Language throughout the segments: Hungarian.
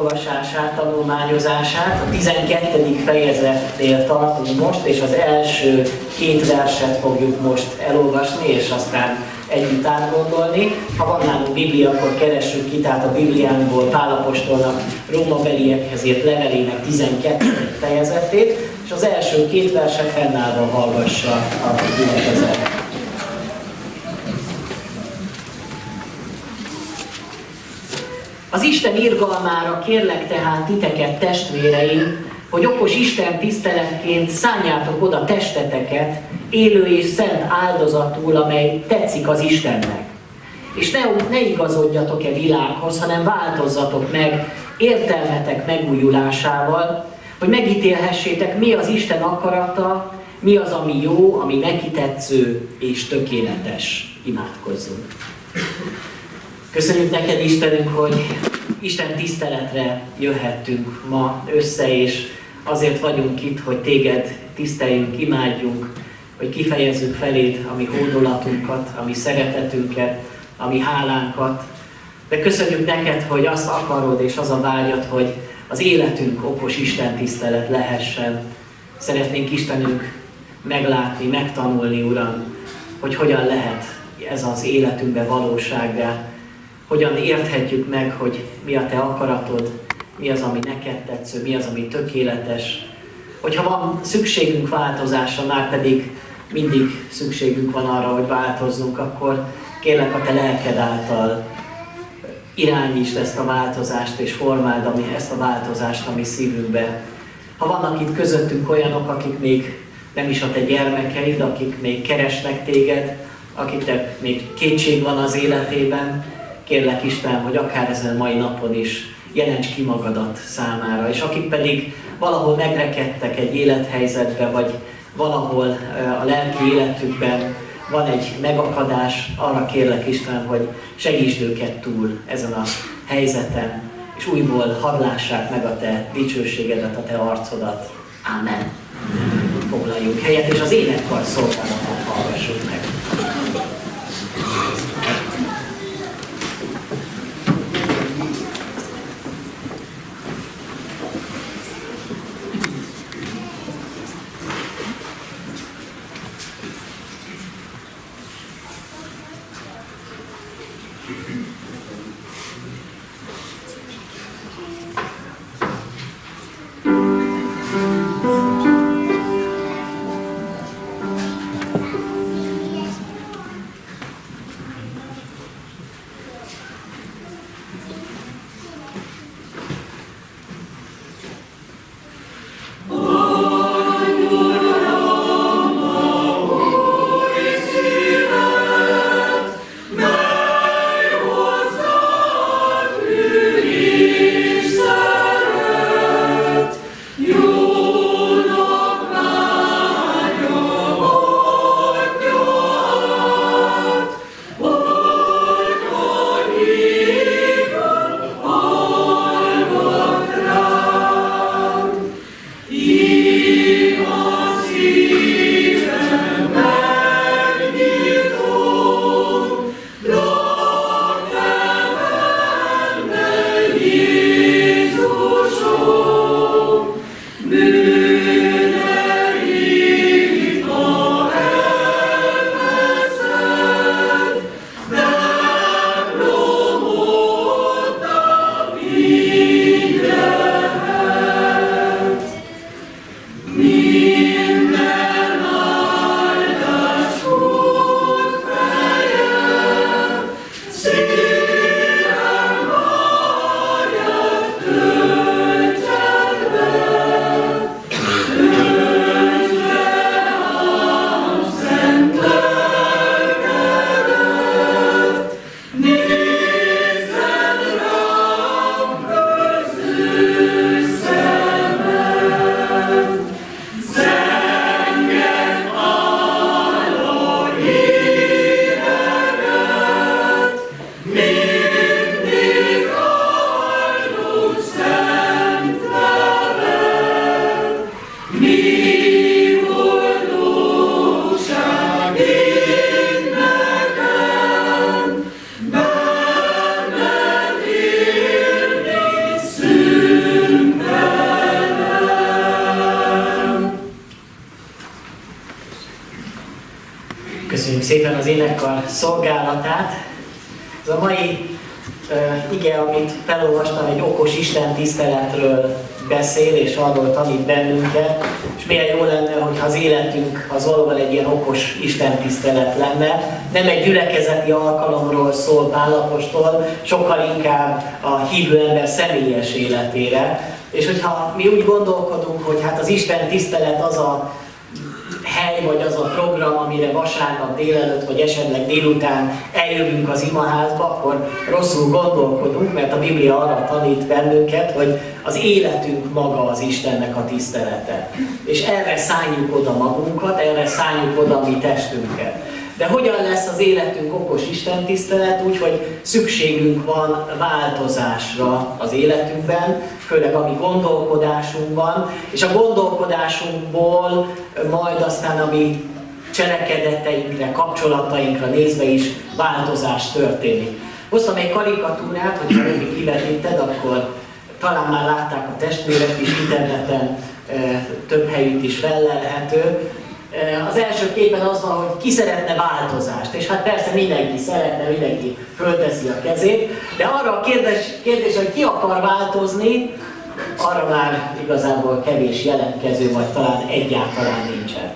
Olvasását, tanulmányozását. A 12. fejezetnél tartunk most, és az első két verset fogjuk most elolvasni, és aztán együtt átgondolni. Ha van nálunk Biblia, akkor keressük ki, tehát a Bibliánkból Pál apostolnak rómabeliekhez írt levelének 12. fejezetét, és az első két verset fennállva hallgassa a gyülekezet. Az Isten irgalmára kérlek tehát titeket, testvéreim, hogy okos Isten tiszteletként szánjátok oda testeteket, élő és szent áldozatul, amely tetszik az Istennek. És ne igazodjatok e világhoz, hanem változzatok meg értelmetek megújulásával, hogy megítélhessétek, mi az Isten akarata, mi az, ami jó, ami neki tetsző és tökéletes. Imádkozzunk! Köszönjük neked, Istenünk, hogy Isten tiszteletre jöhettünk ma össze, és azért vagyunk itt, hogy téged tiszteljünk, imádjunk, hogy kifejezzük feléd a mi hódolatunkat, a mi szeretetünket, a mi hálánkat. De köszönjük neked, hogy azt akarod, és az a vágyad, hogy az életünk okos Isten tisztelet lehessen. Szeretnénk, Istenünk, meglátni, megtanulni, Uram, hogy hogyan lehet ez az életünkbe valósággá. Hogyan érthetjük meg, hogy mi a te akaratod, mi az, ami neked tetsző, mi az, ami tökéletes. Hogyha van szükségünk változásra, már pedig mindig szükségünk van arra, hogy változzunk, akkor kérlek a te lelked által irányítsd ezt a változást, és formáld ezt a változást a mi szívünkbe. Ha vannak itt közöttünk olyanok, akik még nem is a te gyermekeid, akik még keresnek téged, akiknek még kétség van az életében, kérlek, Isten, hogy akár ezen mai napon is jelents ki magadat számára, és akik pedig valahol megrekedtek egy élethelyzetbe, vagy valahol a lelki életükben van egy megakadás, arra kérlek, Isten, hogy segítsd őket túl ezen a helyzeten, és újból hadd lássák meg a te dicsőségedet, a te arcodat. Amen. Foglaljunk helyet, és az énekkar szolgálatot hallgassuk meg. szépen az énekkar szolgálatát. Ez a mai ige, amit felolvastam, egy okos Isten tiszteletről beszél, és arról tanít bennünket. És milyen jó lenne, hogyha az életünk az valóban egy ilyen okos Isten tisztelet lenne. Nem egy gyülekezeti alkalomról szól Pál apostol, sokkal inkább a hívő ember személyes életére. És hogyha mi úgy gondolkodunk, hogy hát az Isten tisztelet az a hely, vagy az a program, amire vasárnap délelőtt, vagy esetleg délután eljövünk az imaházba, akkor rosszul gondolkodunk, mert a Biblia arra tanít bennünket, hogy az életünk maga az Istennek a tisztelete. És erre szálljuk oda magunkat, erre szálljuk oda mi testünket. De hogyan lesz az életünk okos Isten tisztelet? Úgyhogy szükségünk van változásra az életünkben, főleg a mi gondolkodásunkban, és a gondolkodásunkból majd aztán a mi cselekedeteinkre, kapcsolatainkra nézve is változás történik. Hoztam egy karikatúrát, hogyha még kivetíted, akkor talán már látták a testvérek is, interneten több helyütt is fellelhető. Az első képen az van, hogy ki szeretne változást, és hát persze mindenki szeretne, mindenki fölteszi a kezét, de arra a kérdés, hogy ki akar változni, arra már igazából kevés jelentkező, vagy talán egyáltalán nincsen.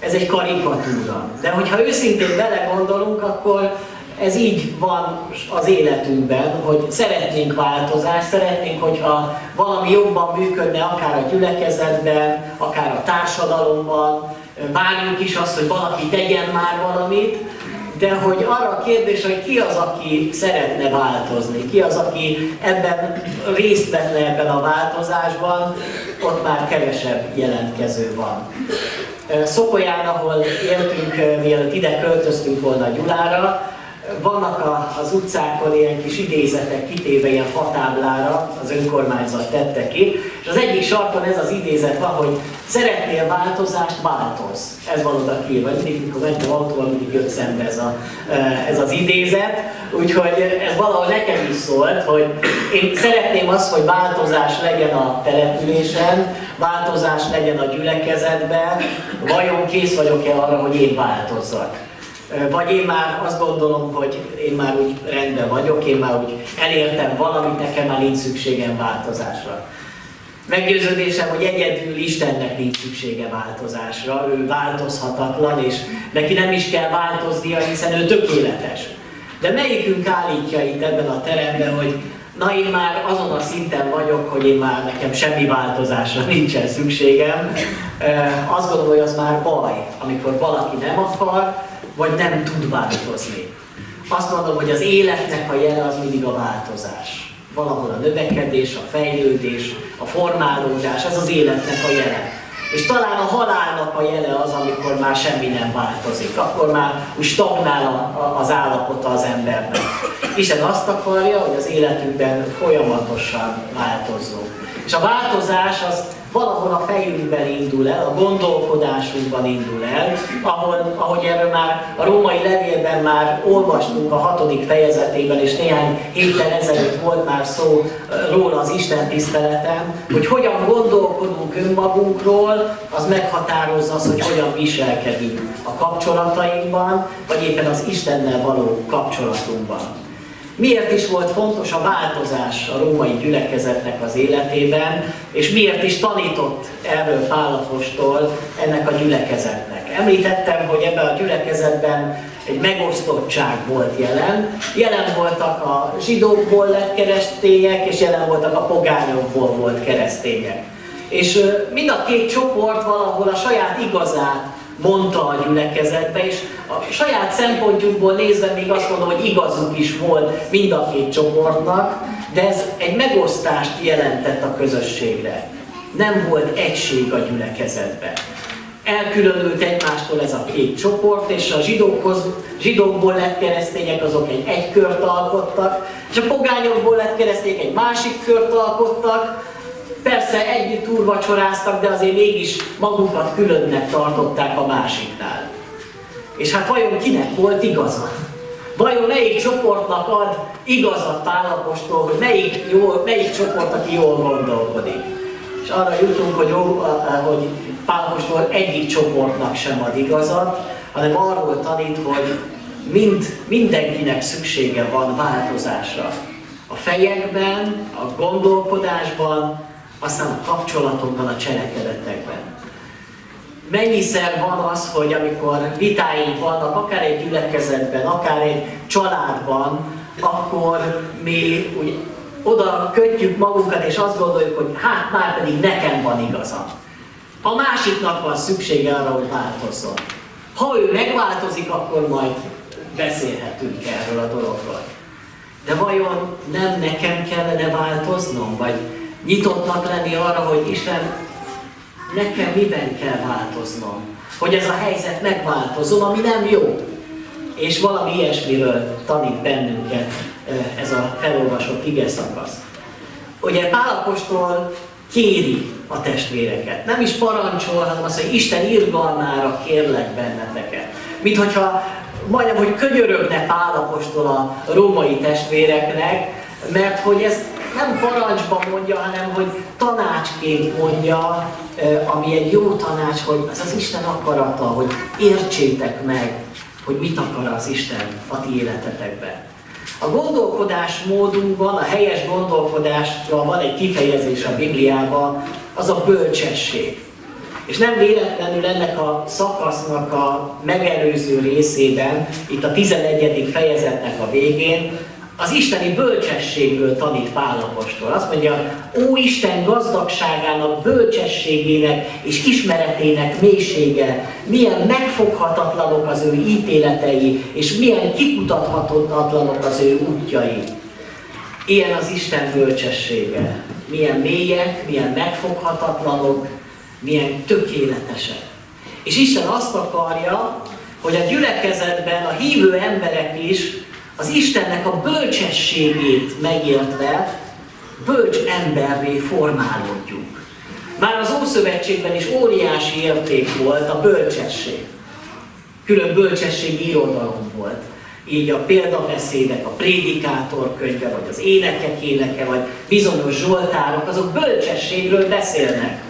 Ez egy karikatúra. De hogyha őszintén belegondolunk, akkor ez így van az életünkben, hogy szeretnénk változást, szeretnénk, hogyha valami jobban működne, akár a gyülekezetben, akár a társadalomban, várjunk is azt, hogy valaki tegyen már valamit, de hogy arra a kérdés, hogy ki az, aki szeretne változni, ki az, aki ebben részt venne ebben a változásban, ott már kevesebb jelentkező van. Szokolyán, ahol éltünk, mielőtt ide költöztünk volna Gyulára, vannak az utcákon ilyen kis idézetek kitéve ilyen fatáblára, az önkormányzat tette ki, és az egyik sarkon ez az idézet van, hogy szeretnél változást, változ. Ez van oda kiírva, mikor mentem autóval, mindig jött szembe ez az idézet, úgyhogy ez valahol nekem is szólt, hogy én szeretném azt, hogy változás legyen a településen, változás legyen a gyülekezetben, vajon kész vagyok-e arra, hogy én változzak? Vagy én már azt gondolom, hogy én már úgy rendben vagyok, én már úgy elértem valamit, nekem már nincs szükségem változásra. Meggyőződésem, hogy egyedül Istennek nincs szüksége változásra, ő változhatatlan, és neki nem is kell változnia, hiszen ő tökéletes. De melyikünk állítja itt ebben a teremben, hogy na én már azon a szinten vagyok, hogy én már nekem semmi változásra nincsen szükségem. Azt gondolom, hogy az már baj, amikor valaki nem akar, vagy nem tud változni. Azt mondom, hogy az életnek a jele az mindig a változás. Valahol a növekedés, a fejlődés, a formálódás, ez az életnek a jele. És talán a halálnak a jele az, amikor már semmi nem változik. Akkor már úgy stagnál az állapota az embernek. Isten azt akarja, hogy az életünkben folyamatosan változzunk. És a változás az valahol a fejünkben indul el, a gondolkodásunkban indul el, ahogy erről már a római levélben már olvastunk a 6. fejezetében, és néhány héttel ezelőtt volt már szó róla az Isten tiszteleten, hogy hogyan gondolkodunk önmagunkról, az meghatározza az, hogy hogyan viselkedünk a kapcsolatainkban, vagy éppen az Istennel való kapcsolatunkban. Miért is volt fontos a változás a római gyülekezetnek az életében, és miért is tanított erről Pál apostol ennek a gyülekezetnek? Említettem, hogy ebben a gyülekezetben egy megosztottság volt jelen. Jelen voltak a zsidókból lett keresztények, és jelen voltak a pogányokból volt keresztények. És mind a két csoport valahol a saját igazát mondta a gyülekezetbe, és a saját szempontjukból nézve még azt mondom, hogy igazuk is volt mind a két csoportnak, de ez egy megosztást jelentett a közösségre. Nem volt egység a gyülekezetben. Elkülönült egymástól ez a két csoport, és a zsidókból lett keresztények, azok egy kört alkottak, és a pogányokból lett keresztények egy másik kört alkottak. Persze együtt úrvacsoráztak, de azért mégis magukat különnek tartották a másiknál. És hát vajon kinek volt igaza? Vajon melyik csoportnak ad igazat Pál apostol, hogy melyik csoport, aki jól gondolkodik? És arra jutunk, hogy Pál apostol egyik csoportnak sem ad igazat, hanem arról tanít, hogy mindenkinek szüksége van változásra. A fejekben, a gondolkodásban, aztán a kapcsolatokban, a cselekedetekben. Mennyiszer van az, hogy amikor vitáink vannak, akár egy gyülekezetben, akár egy családban, akkor mi úgy oda kötjük magunkat, és azt gondoljuk, hogy hát már pedig nekem van igaza. A másiknak van szüksége arra, hogy változzon. Ha ő megváltozik, akkor majd beszélhetünk erről a dologról. De vajon nem nekem kellene változnom, vagy nyitottnak lenni arra, hogy Isten, nekem miben kell változnom, hogy ez a helyzet megváltozom, ami nem jó. És valami ilyesmiről tanít bennünket ez a felolvasott igeszakasz. Ugye Pál apostol kéri a testvéreket, nem is parancsol, hanem azt, hogy Isten irgalmára kérlek benneteket. Mint hogyha majdnem, hogy könyörögne Pál apostol a római testvéreknek, mert hogy ezt nem parancsban mondja, hanem hogy tanácsként mondja, ami egy jó tanács, hogy ez az Isten akarata, hogy értsétek meg, hogy mit akar az Isten a ti életetekben. A gondolkodásmódunkban, a helyes gondolkodásra van egy kifejezés a Bibliában, az a bölcsesség. És nem véletlenül ennek a szakasznak a megelőző részében, itt a 11. fejezetnek a végén, az isteni bölcsességről tanít Pál apostol. Azt mondja, ó Isten gazdagságának, bölcsességének és ismeretének mélysége, milyen megfoghatatlanok az ő ítéletei, és milyen kikutathatatlanok az ő útjai. Ilyen az Isten bölcsessége. Milyen mélyek, milyen megfoghatatlanok, milyen tökéletesek. És Isten azt akarja, hogy a gyülekezetben a hívő emberek is az Istennek a bölcsességét megértve bölcs emberré formálódjunk. Már az Ószövetségben is óriási érték volt a bölcsesség. Külön bölcsességi irodalom volt. Így a példabeszédek, a prédikátor könyve, vagy az énekek éneke, vagy bizonyos zsoltárok, azok bölcsességről beszélnek.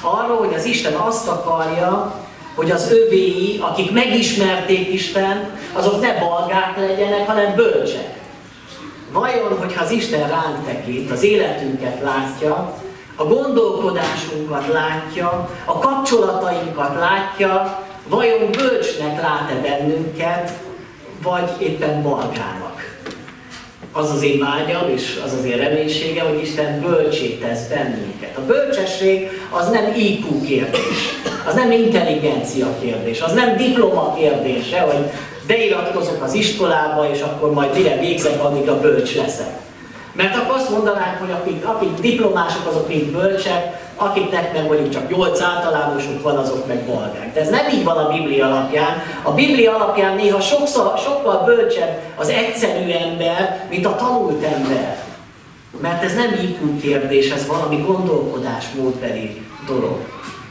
Arról, hogy az Isten azt akarja, hogy az övéi, akik megismerték Isten, azok ne balgák legyenek, hanem bölcsek. Vajon, hogyha az Isten ránk tekint, az életünket látja, a gondolkodásunkat látja, a kapcsolatainkat látja, vajon bölcsnek lát-e bennünket, vagy éppen balgának? Az az én vágyam, és az az én reménységem, hogy Isten bölcsé tesz bennünket. A bölcsesség az nem IQ kérdés, az nem intelligencia kérdés, az nem diploma kérdése, hogy beiratkozok az iskolába, és akkor majd mire végzek, addig a bölcs leszek. Mert akkor azt mondanánk, hogy akik diplomások, azok mind bölcsek, akiknek meg mondjuk csak 8 általánosuk van, azok meg balgák. De ez nem így van a Biblia alapján. A Biblia alapján néha sokkal bölcsebb az egyszerű ember, mint a tanult ember. Mert ez nem IQ kérdés, ez valami gondolkodásmódbeli dolog.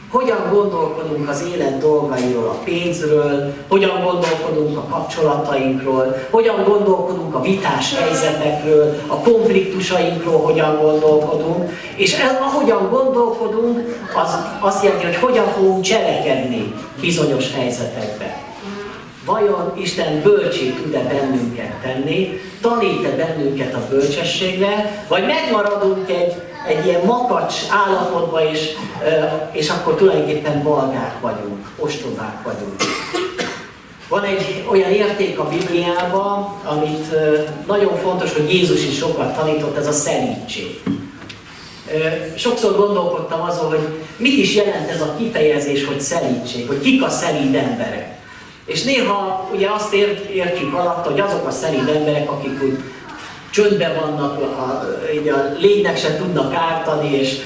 Hogyan gondolkodunk az élet dolgairól, a pénzről, hogyan gondolkodunk a kapcsolatainkról, hogyan gondolkodunk a vitás helyzetekről, a konfliktusainkról, hogyan gondolkodunk, és ahogyan gondolkodunk, az azt jelenti, hogy hogyan fogunk cselekedni bizonyos helyzetekben. Vajon Isten bölcsé tud-e bennünket tenni, tanít-e bennünket a bölcsességre, vagy megmaradunk egy ilyen makacs állapotban, és akkor tulajdonképpen balgák vagyunk, ostobák vagyunk. Van egy olyan érték a Bibliában, amit nagyon fontos, hogy Jézus is sokat tanított, ez a szelídség. Sokszor gondolkodtam azon, hogy mit is jelent ez a kifejezés, hogy szelídség, hogy kik a szelíd emberek. És néha ugye azt értjük alatt, hogy azok a szelíd emberek, akik úgy csöndben vannak, a lénynek se tudnak ártani, és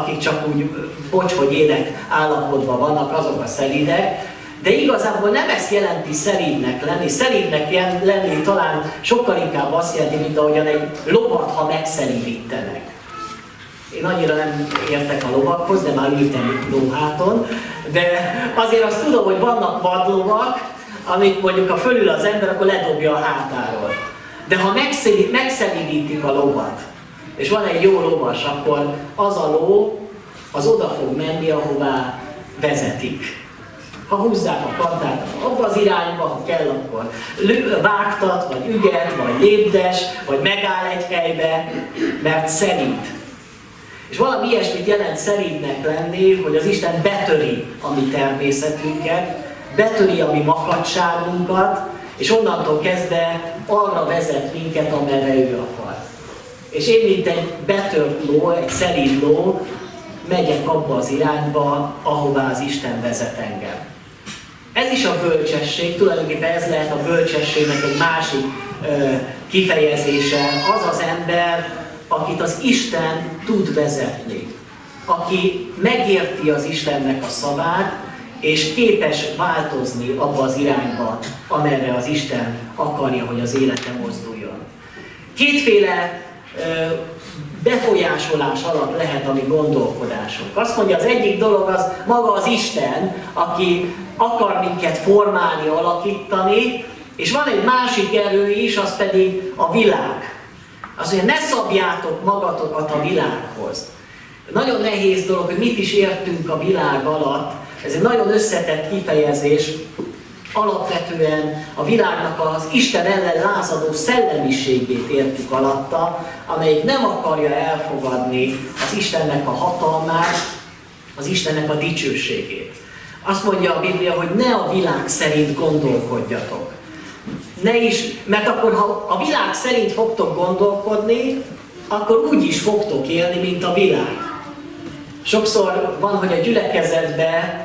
akik csak úgy bocs, hogy ének állapotban vannak, azok a szelídek. De igazából nem ezt jelenti szelídnek lenni. Szelídnek lenni talán sokkal inkább azt jelenti, mint ahogyan egy lovat, ha megszelídítenek. Én annyira nem értek a lovakhoz, de már ültem lóháton. De azért azt tudom, hogy vannak vadlovak, amit mondjuk ha fölül az ember, akkor ledobja a hátáról. De ha megszelídítik a lovat, és van egy jó lovas, akkor az a ló, az oda fog menni, ahová vezetik. Ha húzzák a kantát abba az irányba, ha kell, akkor vágtat, vagy üget, vagy lépdes, vagy megáll egy helybe, mert szerint. És valami ilyesmit jelent szerintnek lenni, hogy az Isten betöri a mi természetünket, betöri a mi makadságunkat, és onnantól kezdve arra vezet minket, amerre ő akar. És én, mint egy betört ló, egy szerint ló, megyek abba az irányba, ahová az Isten vezet engem. Ez is a bölcsesség, tulajdonképpen ez lehet a bölcsességnek egy másik kifejezése. Az az ember, akit az Isten tud vezetni. Aki megérti az Istennek a szavát, és képes változni abba az irányba, amerre az Isten akarja, hogy az élete mozduljon. Kétféle befolyásolás alatt lehet a mi gondolkodásunk. Azt mondja, az egyik dolog az maga az Isten, aki akar minket formálni, alakítani, és van egy másik erő is, az pedig a világ. Az, hogy ne szabjátok magatokat a világhoz. Nagyon nehéz dolog, hogy mit is értünk a világ alatt. Ez egy nagyon összetett kifejezés. Alapvetően a világnak az Isten ellen lázadó szellemiségét értjük alatta, amelyik nem akarja elfogadni az Istennek a hatalmát, az Istennek a dicsőségét. Azt mondja a Biblia, hogy ne a világ szerint gondolkodjatok. Ne is, mert akkor, ha a világ szerint fogtok gondolkodni, akkor úgy is fogtok élni, mint a világ. Sokszor van, hogy a gyülekezetben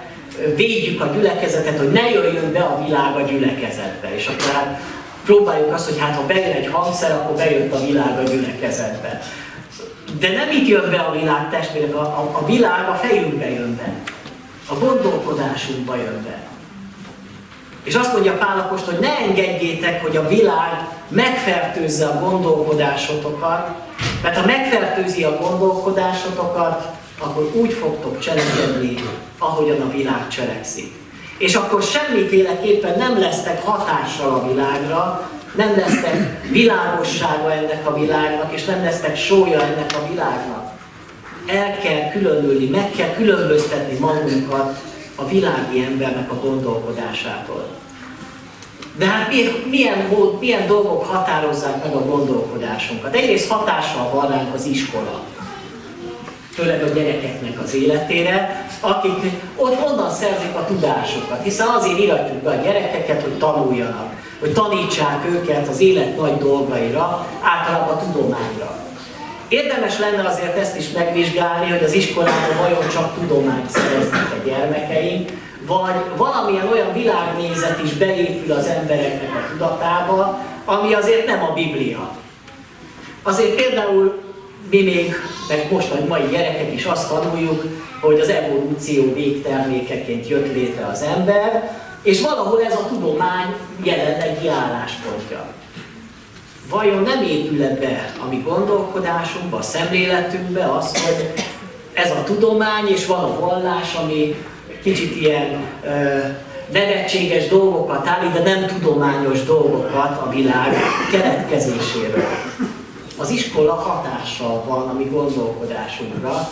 védjük a gyülekezetet, hogy ne jöjjön be a világ a gyülekezetbe. És akkor hát próbáljuk azt, hogy hát ha bejön egy hangszer, akkor bejött a világ a gyülekezetbe. De nem így jön be a világ, testvérek, a világ a fejünkbe jön be. A gondolkodásunkba jön be. És azt mondja Pál apostol, hogy ne engedjétek, hogy a világ megfertőzze a gondolkodásotokat, mert ha megfertőzi a gondolkodásotokat, akkor úgy fogtok cselekedni, ahogyan a világ cselekszik. És akkor semmiféleképpen nem lesztek hatással a világra, nem lesztek világossága ennek a világnak, és nem lesztek sója ennek a világnak. El kell különülni, meg kell különböztetni magunkat a világi embernek a gondolkodásától. De hát milyen dolgok határozzák meg a gondolkodásunkat? Egyrészt hatással van ránk az iskola. Főleg a gyerekeknek az életére, akik onnan szerzik a tudásokat, hiszen azért iratjuk be a gyerekeket, hogy tanuljanak, hogy tanítsák őket az élet nagy dolgaira, általában a tudományra. Érdemes lenne azért ezt is megvizsgálni, hogy az iskolában vajon csak tudományt szereznek a gyermekeink, vagy valamilyen olyan világnézet is beépül az embereknek a tudatába, ami azért nem a Biblia. Azért például mi még, meg most a mai gyerekek is azt tanuljuk, hogy az evolúció végtermékeként jött létre az ember, és valahol ez a tudomány jelenlegi álláspontja. Vajon nem épül be a mi gondolkodásunkba, a szemléletünkbe az, hogy ez a tudomány és van a vallás, ami kicsit ilyen nevetséges dolgokat állít, de nem tudományos dolgokat a világ keletkezéséről. Az iskola hatással van a mi gondolkodásunkra.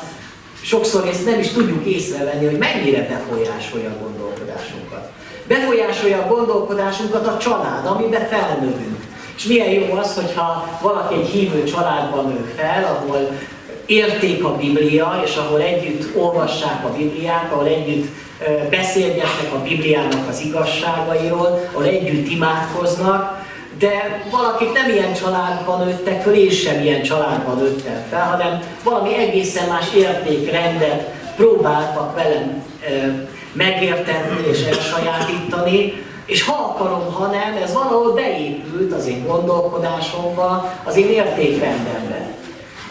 Sokszor ezt nem is tudjuk észrevenni, hogy mennyire befolyásolja a gondolkodásunkat. Befolyásolja a gondolkodásunkat a család, amiben felnövünk. És milyen jó az, hogyha valaki egy hívő családban nő fel, ahol érték a Biblia, és ahol együtt olvassák a Bibliát, ahol együtt beszélgetnek a Bibliának az igazságairól, ahol együtt imádkoznak. De valakik nem ilyen családban nőttek föl, és sem ilyen családban nőttek fel, hanem valami egészen más értékrendet próbáltak velem megérteni és elsajátítani, és ha akarom, ha nem, ez valahol beépült az én gondolkodásomba, az én értékrendembe.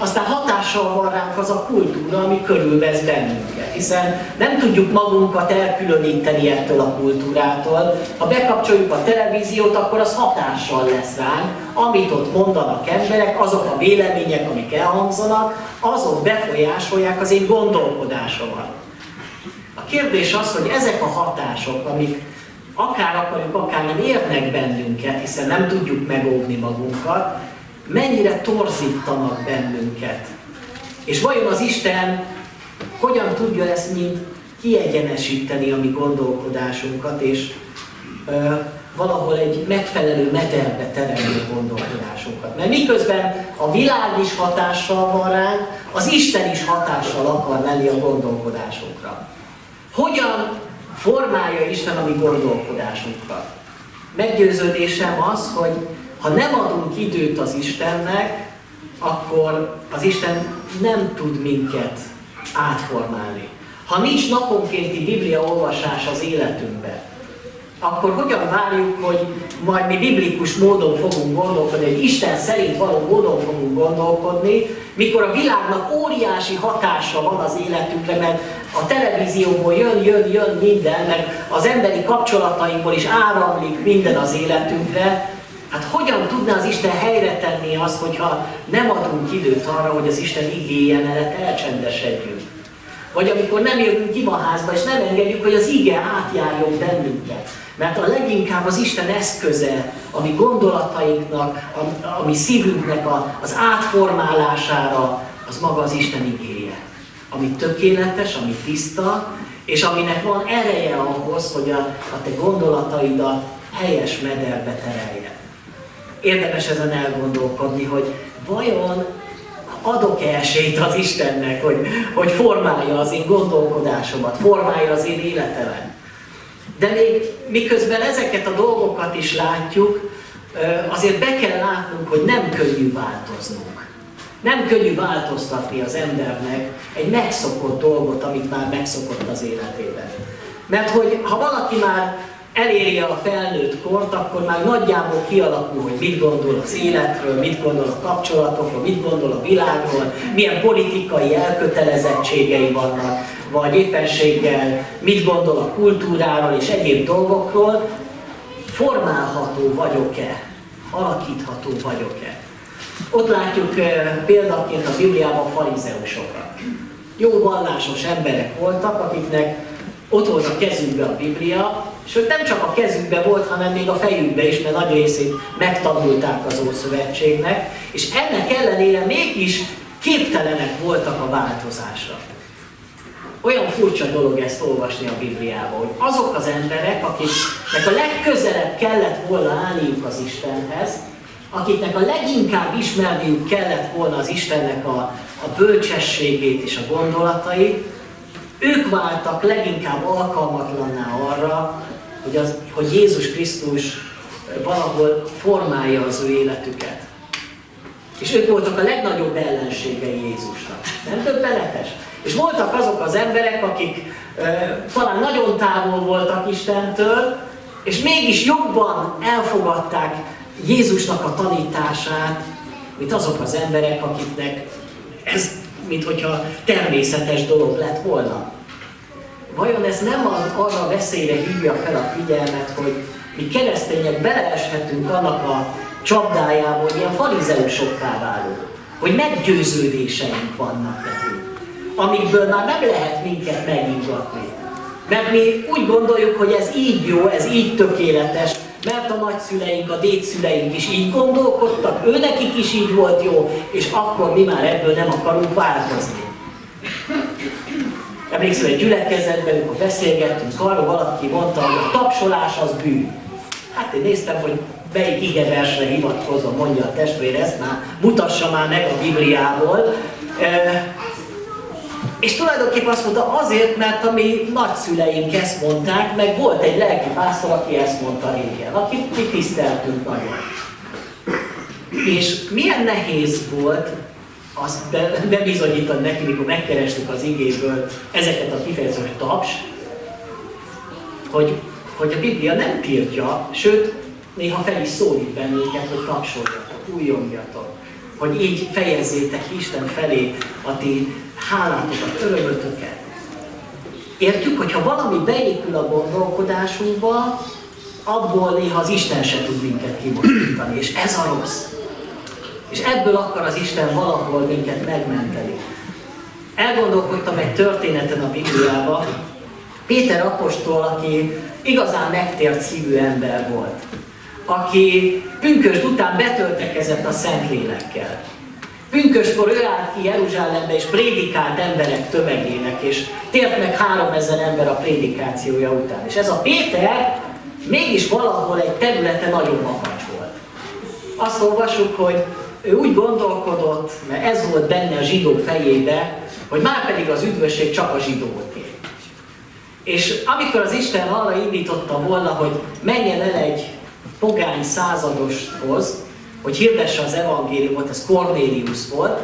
Aztán hatással van ránk az a kultúra, ami körülvesz bennünket, hiszen nem tudjuk magunkat elkülöníteni ettől a kultúrától. Ha bekapcsoljuk a televíziót, akkor az hatással lesz ránk, amit ott mondanak emberek, azok a vélemények, amik elhangzanak, azok befolyásolják az én gondolkodásomat. A kérdés az, hogy ezek a hatások, amik akár akarjuk, akár nem érnek bennünket, hiszen nem tudjuk megóvni magunkat, mennyire torzítanak bennünket. És vajon az Isten hogyan tudja ezt mind kiegyenesíteni a mi gondolkodásunkat, és valahol egy megfelelő mederbe teremni a gondolkodásunkat. Mert miközben a világ is hatással van ránk, az Isten is hatással akar lenni a gondolkodásunkra. Hogyan formálja Isten a mi gondolkodásunkat? Meggyőződésem az, hogy ha nem adunk időt az Istennek, akkor az Isten nem tud minket átformálni. Ha nincs naponkénti bibliaolvasás az életünkben, akkor hogyan várjuk, hogy majd mi biblikus módon fogunk gondolkodni, hogy Isten szerint való módon fogunk gondolkodni, mikor a világnak óriási hatása van az életünkre, mert a televízióból jön minden, meg az emberi kapcsolatainkból is áramlik minden az életünkre. Hát hogyan tudná az Isten helyre tenni azt, hogyha nem adunk időt arra, hogy az Isten igéje mellett elcsendesedjünk? Vagy amikor nem jövünk imaházba, és nem engedjük, hogy az ige átjárjon bennünket. Mert a leginkább az Isten eszköze a mi gondolatainknak, a mi szívünknek az átformálására, az maga az Isten igéje. Ami tökéletes, ami tiszta, és aminek van ereje ahhoz, hogy a te gondolataidat helyes mederbe terelje. Érdemes ezen elgondolkodni, hogy vajon adok-e esélyt az Istennek, hogy formálja az én gondolkodásomat, formálja az én életemet. De még miközben ezeket a dolgokat is látjuk, azért be kell látnunk, hogy nem könnyű változnunk. Nem könnyű változtatni az embernek egy megszokott dolgot, amit már megszokott az életében. Mert hogy ha valaki már eléri a felnőtt kort, akkor már nagyjából kialakul, hogy mit gondol az életről, mit gondol a kapcsolatokról, mit gondol a világról, milyen politikai elkötelezettségei vannak, vagy éppenséggel mit gondol a kultúráról és egyéb dolgokról. Formálható vagyok-e? Alakítható vagyok-e? Ott látjuk példaként a Bibliában farizeusokat. Jó vallásos emberek voltak, akiknek ott volt a kezükbe a Biblia, sőt, nem csak a kezükbe volt, hanem még a fejükbe is, mert nagy részét megtanulták az Ószövetségnek, és ennek ellenére mégis képtelenek voltak a változásra. Olyan furcsa dolog ezt olvasni a Bibliában, hogy azok az emberek, akiknek a legközelebb kellett volna állniuk az Istenhez, akiknek a leginkább ismerniük kellett volna az Istennek a bölcsességét és a gondolatait, ők váltak leginkább alkalmatlanná arra, hogy Jézus Krisztus valahol formálja az ő életüket. És ők voltak a legnagyobb ellenségei Jézusnak. Nem döbbenetes? És voltak azok az emberek, akik talán nagyon távol voltak Istentől, és mégis jobban elfogadták Jézusnak a tanítását, mint azok az emberek, akiknek ez mint hogyha természetes dolog lett volna. Vajon ez nem arra a veszélyre hívja fel a figyelmet, hogy mi keresztények beleeshetünk annak a csapdájába, hogy ilyen farizeusokká válunk, hogy meggyőződéseink vannak nekünk, amikből már nem lehet minket megingatni. Mert mi úgy gondoljuk, hogy ez így jó, ez így tökéletes, mert a nagyszüleink, a dédszüleink is így gondolkodtak, őnekik is így volt jó, és akkor mi már ebből nem akarunk változni. Emlékszem, egy gyülekezetben, amikor beszélgettünk arról, valaki mondta, hogy a tapsolás az bűn. Hát én néztem, hogy melyik igeversre hivatkozom, mondja a testvér, ezt már mutassa már meg a Bibliából. És tulajdonképpen azt mondta, azért, mert a mi nagyszüleink ezt mondták, meg volt egy lelkipásztor, aki ezt mondta régen, akit mi tiszteltünk nagyon. És milyen nehéz volt azt bebizonyítani neki, mikor megkerestük az igéből ezeket a kifejezőket, taps, hogy a Biblia nem tiltja, sőt, néha fel is szólít bennünket, hogy tapsoljatok, újjongjatok, hogy így fejezzétek Isten felé a ti hálátokat, örömötöket. Értjük, hogyha valami beépül a gondolkodásunkba, abból néha az Isten se tud minket kimozdítani, és ez a rossz. És ebből akar az Isten valahol minket megmenteni. Elgondolkodtam egy történeten a Bibliában. Péter apostol, aki igazán megtért szívű ember volt, aki pünkösd után betöltekezett a Szentlélekkel. Pünköskor ő állt ki Jeruzsálembe és prédikált emberek tömegének, és tért meg 3000 ember a prédikációja után. És ez a Péter mégis valahol egy területen nagyon makacs volt. Azt olvassuk, hogy ő úgy gondolkodott, mert ez volt benne a zsidó fejébe, hogy márpedig az üdvösség csak a zsidóké. És amikor az Isten arra indította volna, hogy menjen el egy pogány századoshoz, hogy hirdesse az evangéliumot, ez Kornéliusz volt,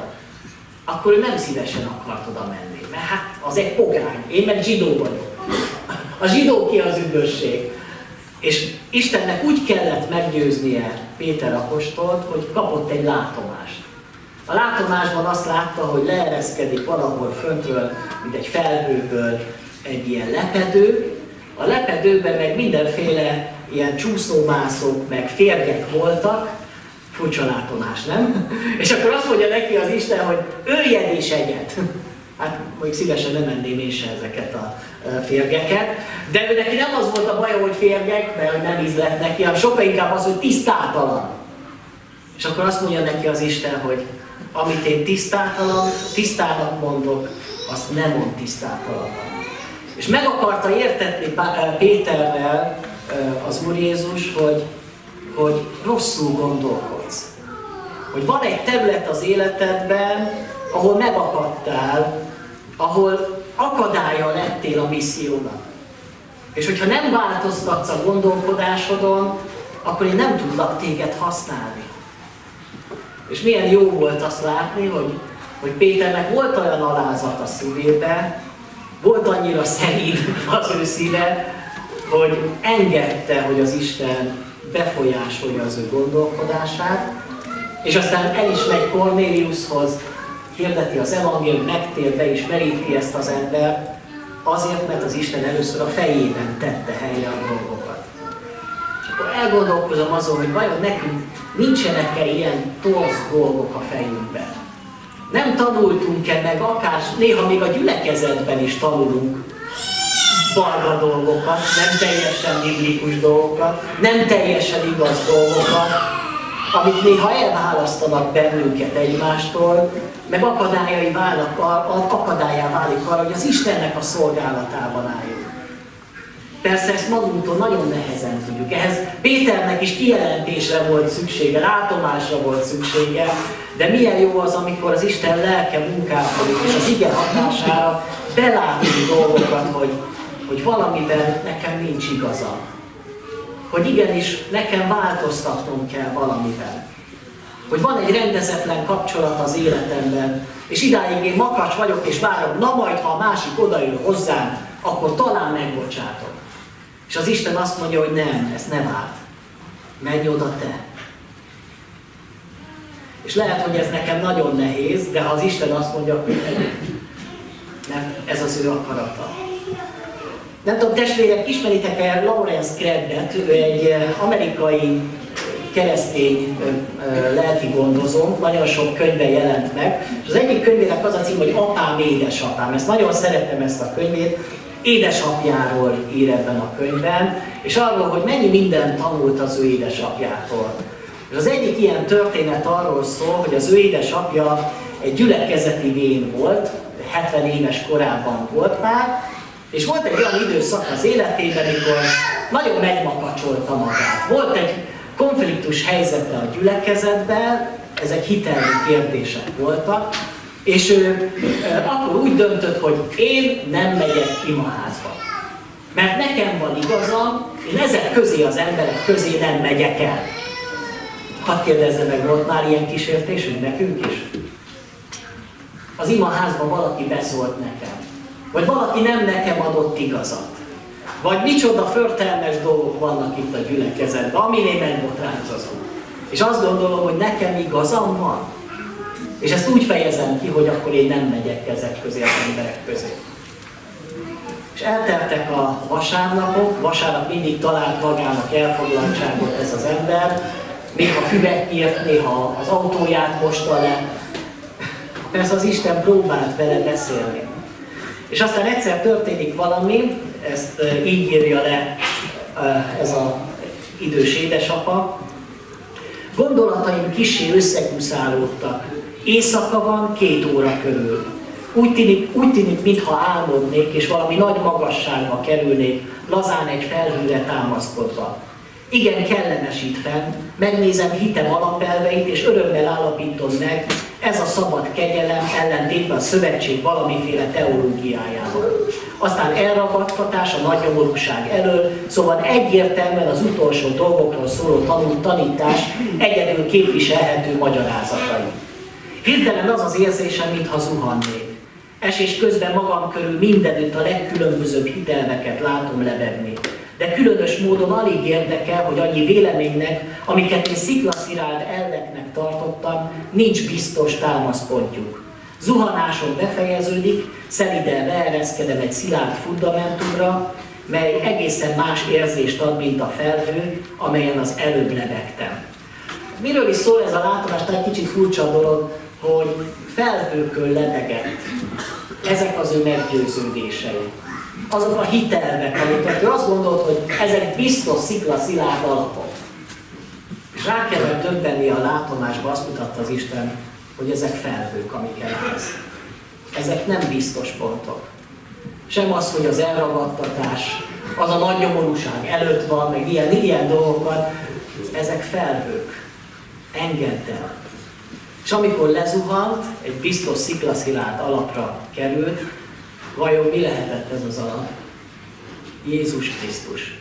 akkor ő nem szívesen akart oda menni, mert hát az egy pogány, én meg zsidó vagyok. A zsidóké az üdvösség. És Istennek úgy kellett meggyőznie Péter apostolt, hogy kapott egy látomást. A látomásban azt látta, hogy leereszkedik valahol föntről, mint egy felhőből egy ilyen lepedő. A lepedőben meg mindenféle ilyen csúszómászok, meg férgek voltak. Furcsa látomás, nem? És akkor azt mondja neki az Isten, hogy öljen is egyet. Hát mondjuk szívesen nem enném én se ezeket a férgeket, de ő neki nem az volt a baja, hogy férgek, mert nem íz lett neki, hanem sokkal inkább az, hogy tisztátalan. És akkor azt mondja neki az Isten, hogy amit én tisztátalan, tisztának mondok, azt nem mond tisztátalan. És meg akarta értetni Péterrel az Úr Jézus, hogy rosszul gondolkodsz. Hogy van egy terület az életedben, ahol megakadtál, ahol akadálya lettél a missziónak. És hogyha nem változtatsz a gondolkodásodon, akkor én nem tudlak téged használni. És milyen jó volt azt látni, hogy Péternek volt olyan alázat a szívében, volt annyira szerint az ő szíve, hogy engedte, hogy az Isten befolyásolja az ő gondolkodását, és aztán el is megy Kornéliuszhoz, hirdeti az evangélium, megtér, be is meríti ezt az ember, azért, mert az Isten először a fejében tette helyre a dolgokat. És akkor elgondolkozom azon, hogy vajon nekünk nincsenek-e ilyen torz dolgok a fejünkben. Nem tanultunk-e meg, akár néha még a gyülekezetben is tanulunk barna dolgokat, nem teljesen biblikus dolgokat, nem teljesen igaz dolgokat, amit néha elválasztanak bennünket egymástól, meg akadályá válik arra, hogy az Istennek a szolgálatában álljunk. Persze ezt magunktól nagyon nehezen tudjuk. Ehhez Péternek is kijelentésre volt szüksége, látomásra volt szüksége, de milyen jó az, amikor az Isten lelke munkálkodik, és az ige hatására belátunk dolgokat, hogy valamiben nekem nincs igaza. Hogy igenis nekem változtatnom kell valamivel. Hogy van egy rendezetlen kapcsolat az életemben, és idáig én makacs vagyok, és várom, na majd, ha a másik odaül hozzám, akkor talán megbocsátok. És az Isten azt mondja, hogy nem, ez nem árt. Menj oda te. És lehet, hogy ez nekem nagyon nehéz, de ha az Isten azt mondja, hogy nem, ez az ő akarata. Nem tudom, testvérek, ismeritek-e Lawrence Crabb-et? Ő egy amerikai keresztény lelkigondozó, nagyon sok könyve jelent meg, és az egyik könyvének az a cím, hogy Apám, édesapám. Ezt nagyon szeretem, ezt a könyvét. Édesapjáról ír ebben a könyvben, és arról, hogy mennyi mindent tanult az ő édesapjától. És az egyik ilyen történet arról szól, hogy az ő édesapja egy gyülekezeti vén volt, 70 éves korában volt már, és volt egy olyan időszak az életében, amikor nagyon megmakacsolta magát. Volt egy konfliktus helyzete a gyülekezetben, ezek hitelmi kérdések voltak, és ő akkor úgy döntött, hogy én nem megyek imaházba. Mert nekem van igazam, én ezek közé, az emberek közé nem megyek el. Hadd kérdezze meg, volt már ilyen kísértésünk nekünk is? Az imaházban valaki beszólt nekem. Vagy valaki nem nekem adott igazat. Vagy micsoda förtelmes dolgok vannak itt a gyülekezetben, aminél megbotránkozom. És azt gondolom, hogy nekem igazam van. És ezt úgy fejezem ki, hogy akkor én nem megyek ezek közé, az emberek közé. És elteltek a vasárnapok, vasárnap mindig talált magának elfoglaltságot ez az ember, néha füvet nyírt, néha az autóját mosta le. Persze az Isten próbált vele beszélni. És aztán egyszer történik valami, ezt így írja le ez az idős édesapa. Gondolataim kissé összekuszálódtak, Éjszaka van 2 óra körül. Úgy tűnik, mintha álmodnék, és valami nagy magasságba kerülnék, lazán egy felhőre támaszkodva. Igen, kellemes itt fenn, megnézem hitem alapelveit, és örömmel állapítom meg, ez a szabad kegyelem ellentétben a szövetség valamiféle teológiájával. Aztán elragadtatás a nagy nyomorúság elől, szóval egyértelműen az utolsó dolgokról szóló tanítás egyedül képviselhető magyarázatai. Hirtelen az az érzésem, mintha zuhannék. Esés közben magam körül mindenütt a legkülönbözőbb hitelmeket látom lebegni. De különös módon alig érdekel, hogy annyi véleménynek, amiket én sziklaszilárd elveknek tartottam, nincs biztos támaszpontjuk. Zuhanásom befejeződik, szeliden leereszkedem egy szilárd fundamentumra, mely egészen más érzést ad, mint a felhő, amelyen az előbb lebegtem. Miről is szól ez a látomás? Tehát kicsit furcsa dolog, hogy felhőkön lebegett. Ezek az ő meggyőződései. Azok a hitelmek, amiket ő azt gondolt, hogy ezek biztos sziklaszilárd alapok. És rá kellett döbbenni a látomásba, azt mutatta az Isten, hogy ezek felhők, amiket látsz. Ezek nem biztos pontok. Sem az, hogy az elragadtatás, az a nagy nyomorúság előtt van, meg ilyen dolgokat, ezek felhők. Engedd el. És amikor lezuhant, egy biztos sziklaszilárd alapra került, vajon mi lehetett ez az alap? Jézus Krisztus.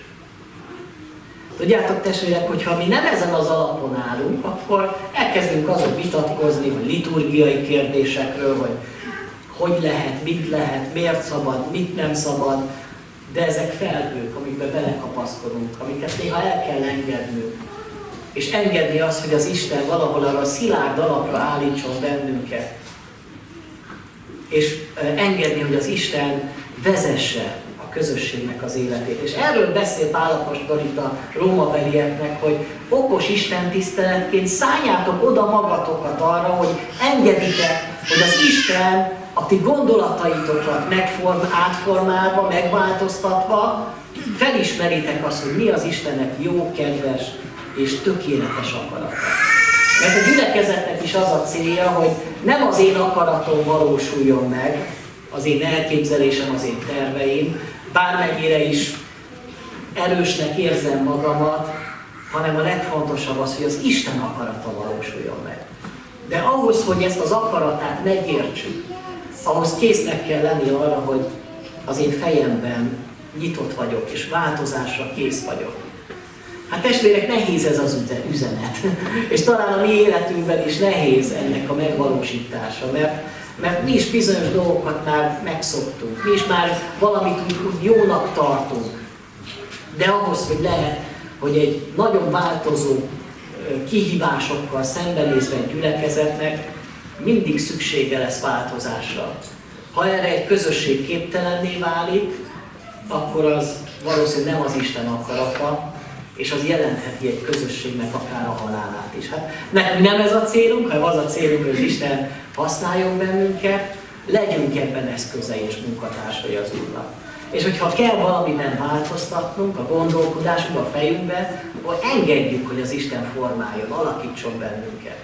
Tudjátok, testvérek, hogyha mi nem ezen az alapon állunk, akkor elkezdünk azon vitatkozni, hogy liturgiai kérdésekről, hogy hogy lehet, mit lehet, miért szabad, mit nem szabad, de ezek felhők, amikbe belekapaszkodunk, amiket néha el kell engednünk. És engedni azt, hogy az Isten valahol arra a szilárd alapra állítson bennünket. És engedni, hogy az Isten vezesse a közösségnek az életét. És erről beszél Pálapostól itt a rómabelieknek, hogy okos Isten tiszteletként szálljátok oda magatokat arra, hogy engeditek, hogy az Isten a ti gondolataitokat átformálva, megváltoztatva, felismeritek azt, hogy mi az Istennek jó, kedves és tökéletes akarata. Mert a gyülekezetnek is az a célja, hogy nem az én akaratom valósuljon meg, az én elképzelésem, az én terveim, bármennyire is erősnek érzem magamat, hanem a legfontosabb az, hogy az Isten akarata valósuljon meg. De ahhoz, hogy ezt az akaratát megértsük, ahhoz késznek kell lenni arra, hogy az én fejemben nyitott vagyok, és változásra kész vagyok. Hát testvérek, nehéz ez az üzenet, és talán a mi életünkben is nehéz ennek a megvalósítása, mert mi is bizonyos dolgokat már megszoktunk, mi is már valamit úgy jónak tartunk, de ahhoz, hogy lehet, hogy egy nagyon változó kihívásokkal szembenézve egy gyülekezetnek mindig szüksége lesz változásra. Ha erre egy közösség képtelenné válik, akkor az valószínűleg nem az Isten akarata, és az jelentheti egy közösségnek akár a halálát is. Hát nem ez a célunk, hanem az a célunk, hogy Isten használjon bennünket, legyünk ebben eszközei és munkatársai az Úrnak. És hogyha kell valamiben változtatnunk, a gondolkodásunkba, a fejünkbe, akkor engedjük, hogy az Isten formáljon, alakítson bennünket.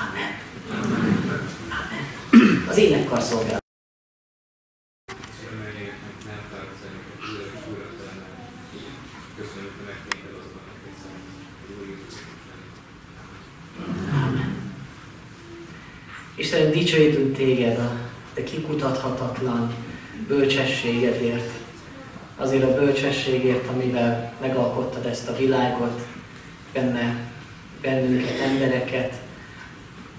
Amen. Amen. Az énekkar szolgál. Istenem, dicsőítünk téged a te kikutathatatlan bölcsességedért, azért a bölcsességért, amivel megalkottad ezt a világot, bennünket, embereket,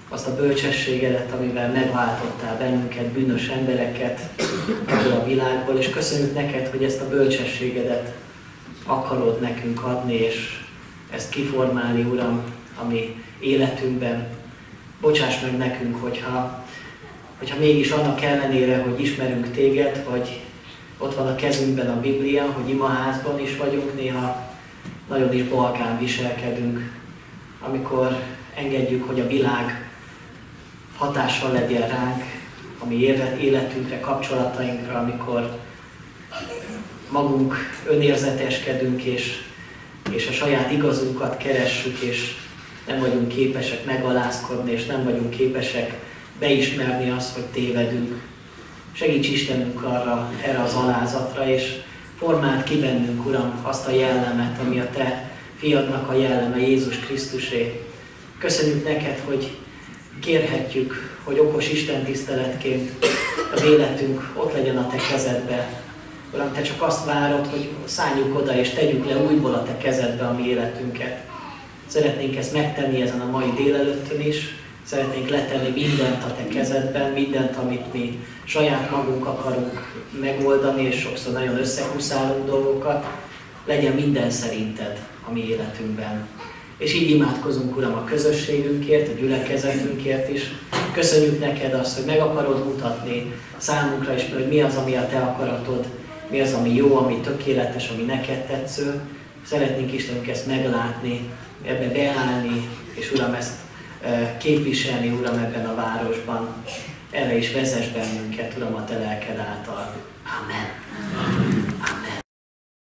azt a bölcsességedet, amivel megváltottál bennünket, bűnös embereket ebből a világból, és köszönjük neked, hogy ezt a bölcsességedet akarod nekünk adni, és ezt kiformálni, Uram, a mi életünkben. Bocsáss meg nekünk, hogyha mégis annak ellenére, hogy ismerünk téged, hogy ott van a kezünkben a Biblia, hogy imaházban is vagyunk, néha nagyon is balkán viselkedünk, amikor engedjük, hogy a világ hatással legyen ránk, a mi életünkre, kapcsolatainkra, amikor magunk önérzeteskedünk, és a saját igazunkat keressük, és nem vagyunk képesek megalázkodni, és nem vagyunk képesek beismerni azt, hogy tévedünk. Segíts Istenünk arra, erre az alázatra, és formáld ki bennünk, Uram, azt a jellemet, ami a Te fiadnak a jelleme, Jézus Krisztusé. Köszönjük neked, hogy kérhetjük, hogy okos Isten tiszteletként az életünk ott legyen a Te kezedbe. Uram, Te csak azt várod, hogy szálljuk oda és tegyük le újból a Te kezedbe a mi életünket. Szeretnénk ezt megtenni ezen a mai délelőttön is. Szeretnénk letenni mindent a Te kezedben, mindent, amit mi saját magunk akarunk megoldani, és sokszor nagyon összekuszálunk dolgokat. Legyen minden szerinted a mi életünkben. És így imádkozunk, Uram, a közösségünkért, a gyülekezetünkért is. Köszönjük neked azt, hogy meg akarod mutatni számunkra is, hogy mi az, ami a Te akaratod, mi az, ami jó, ami tökéletes, ami neked tetsző. Szeretnénk Istenünk ezt meglátni, ebbe beállni, és Uram, ezt képviselni, Uram, ebben a városban. Erre is vezess bennünket, Uram, a Te lelked által. Amen.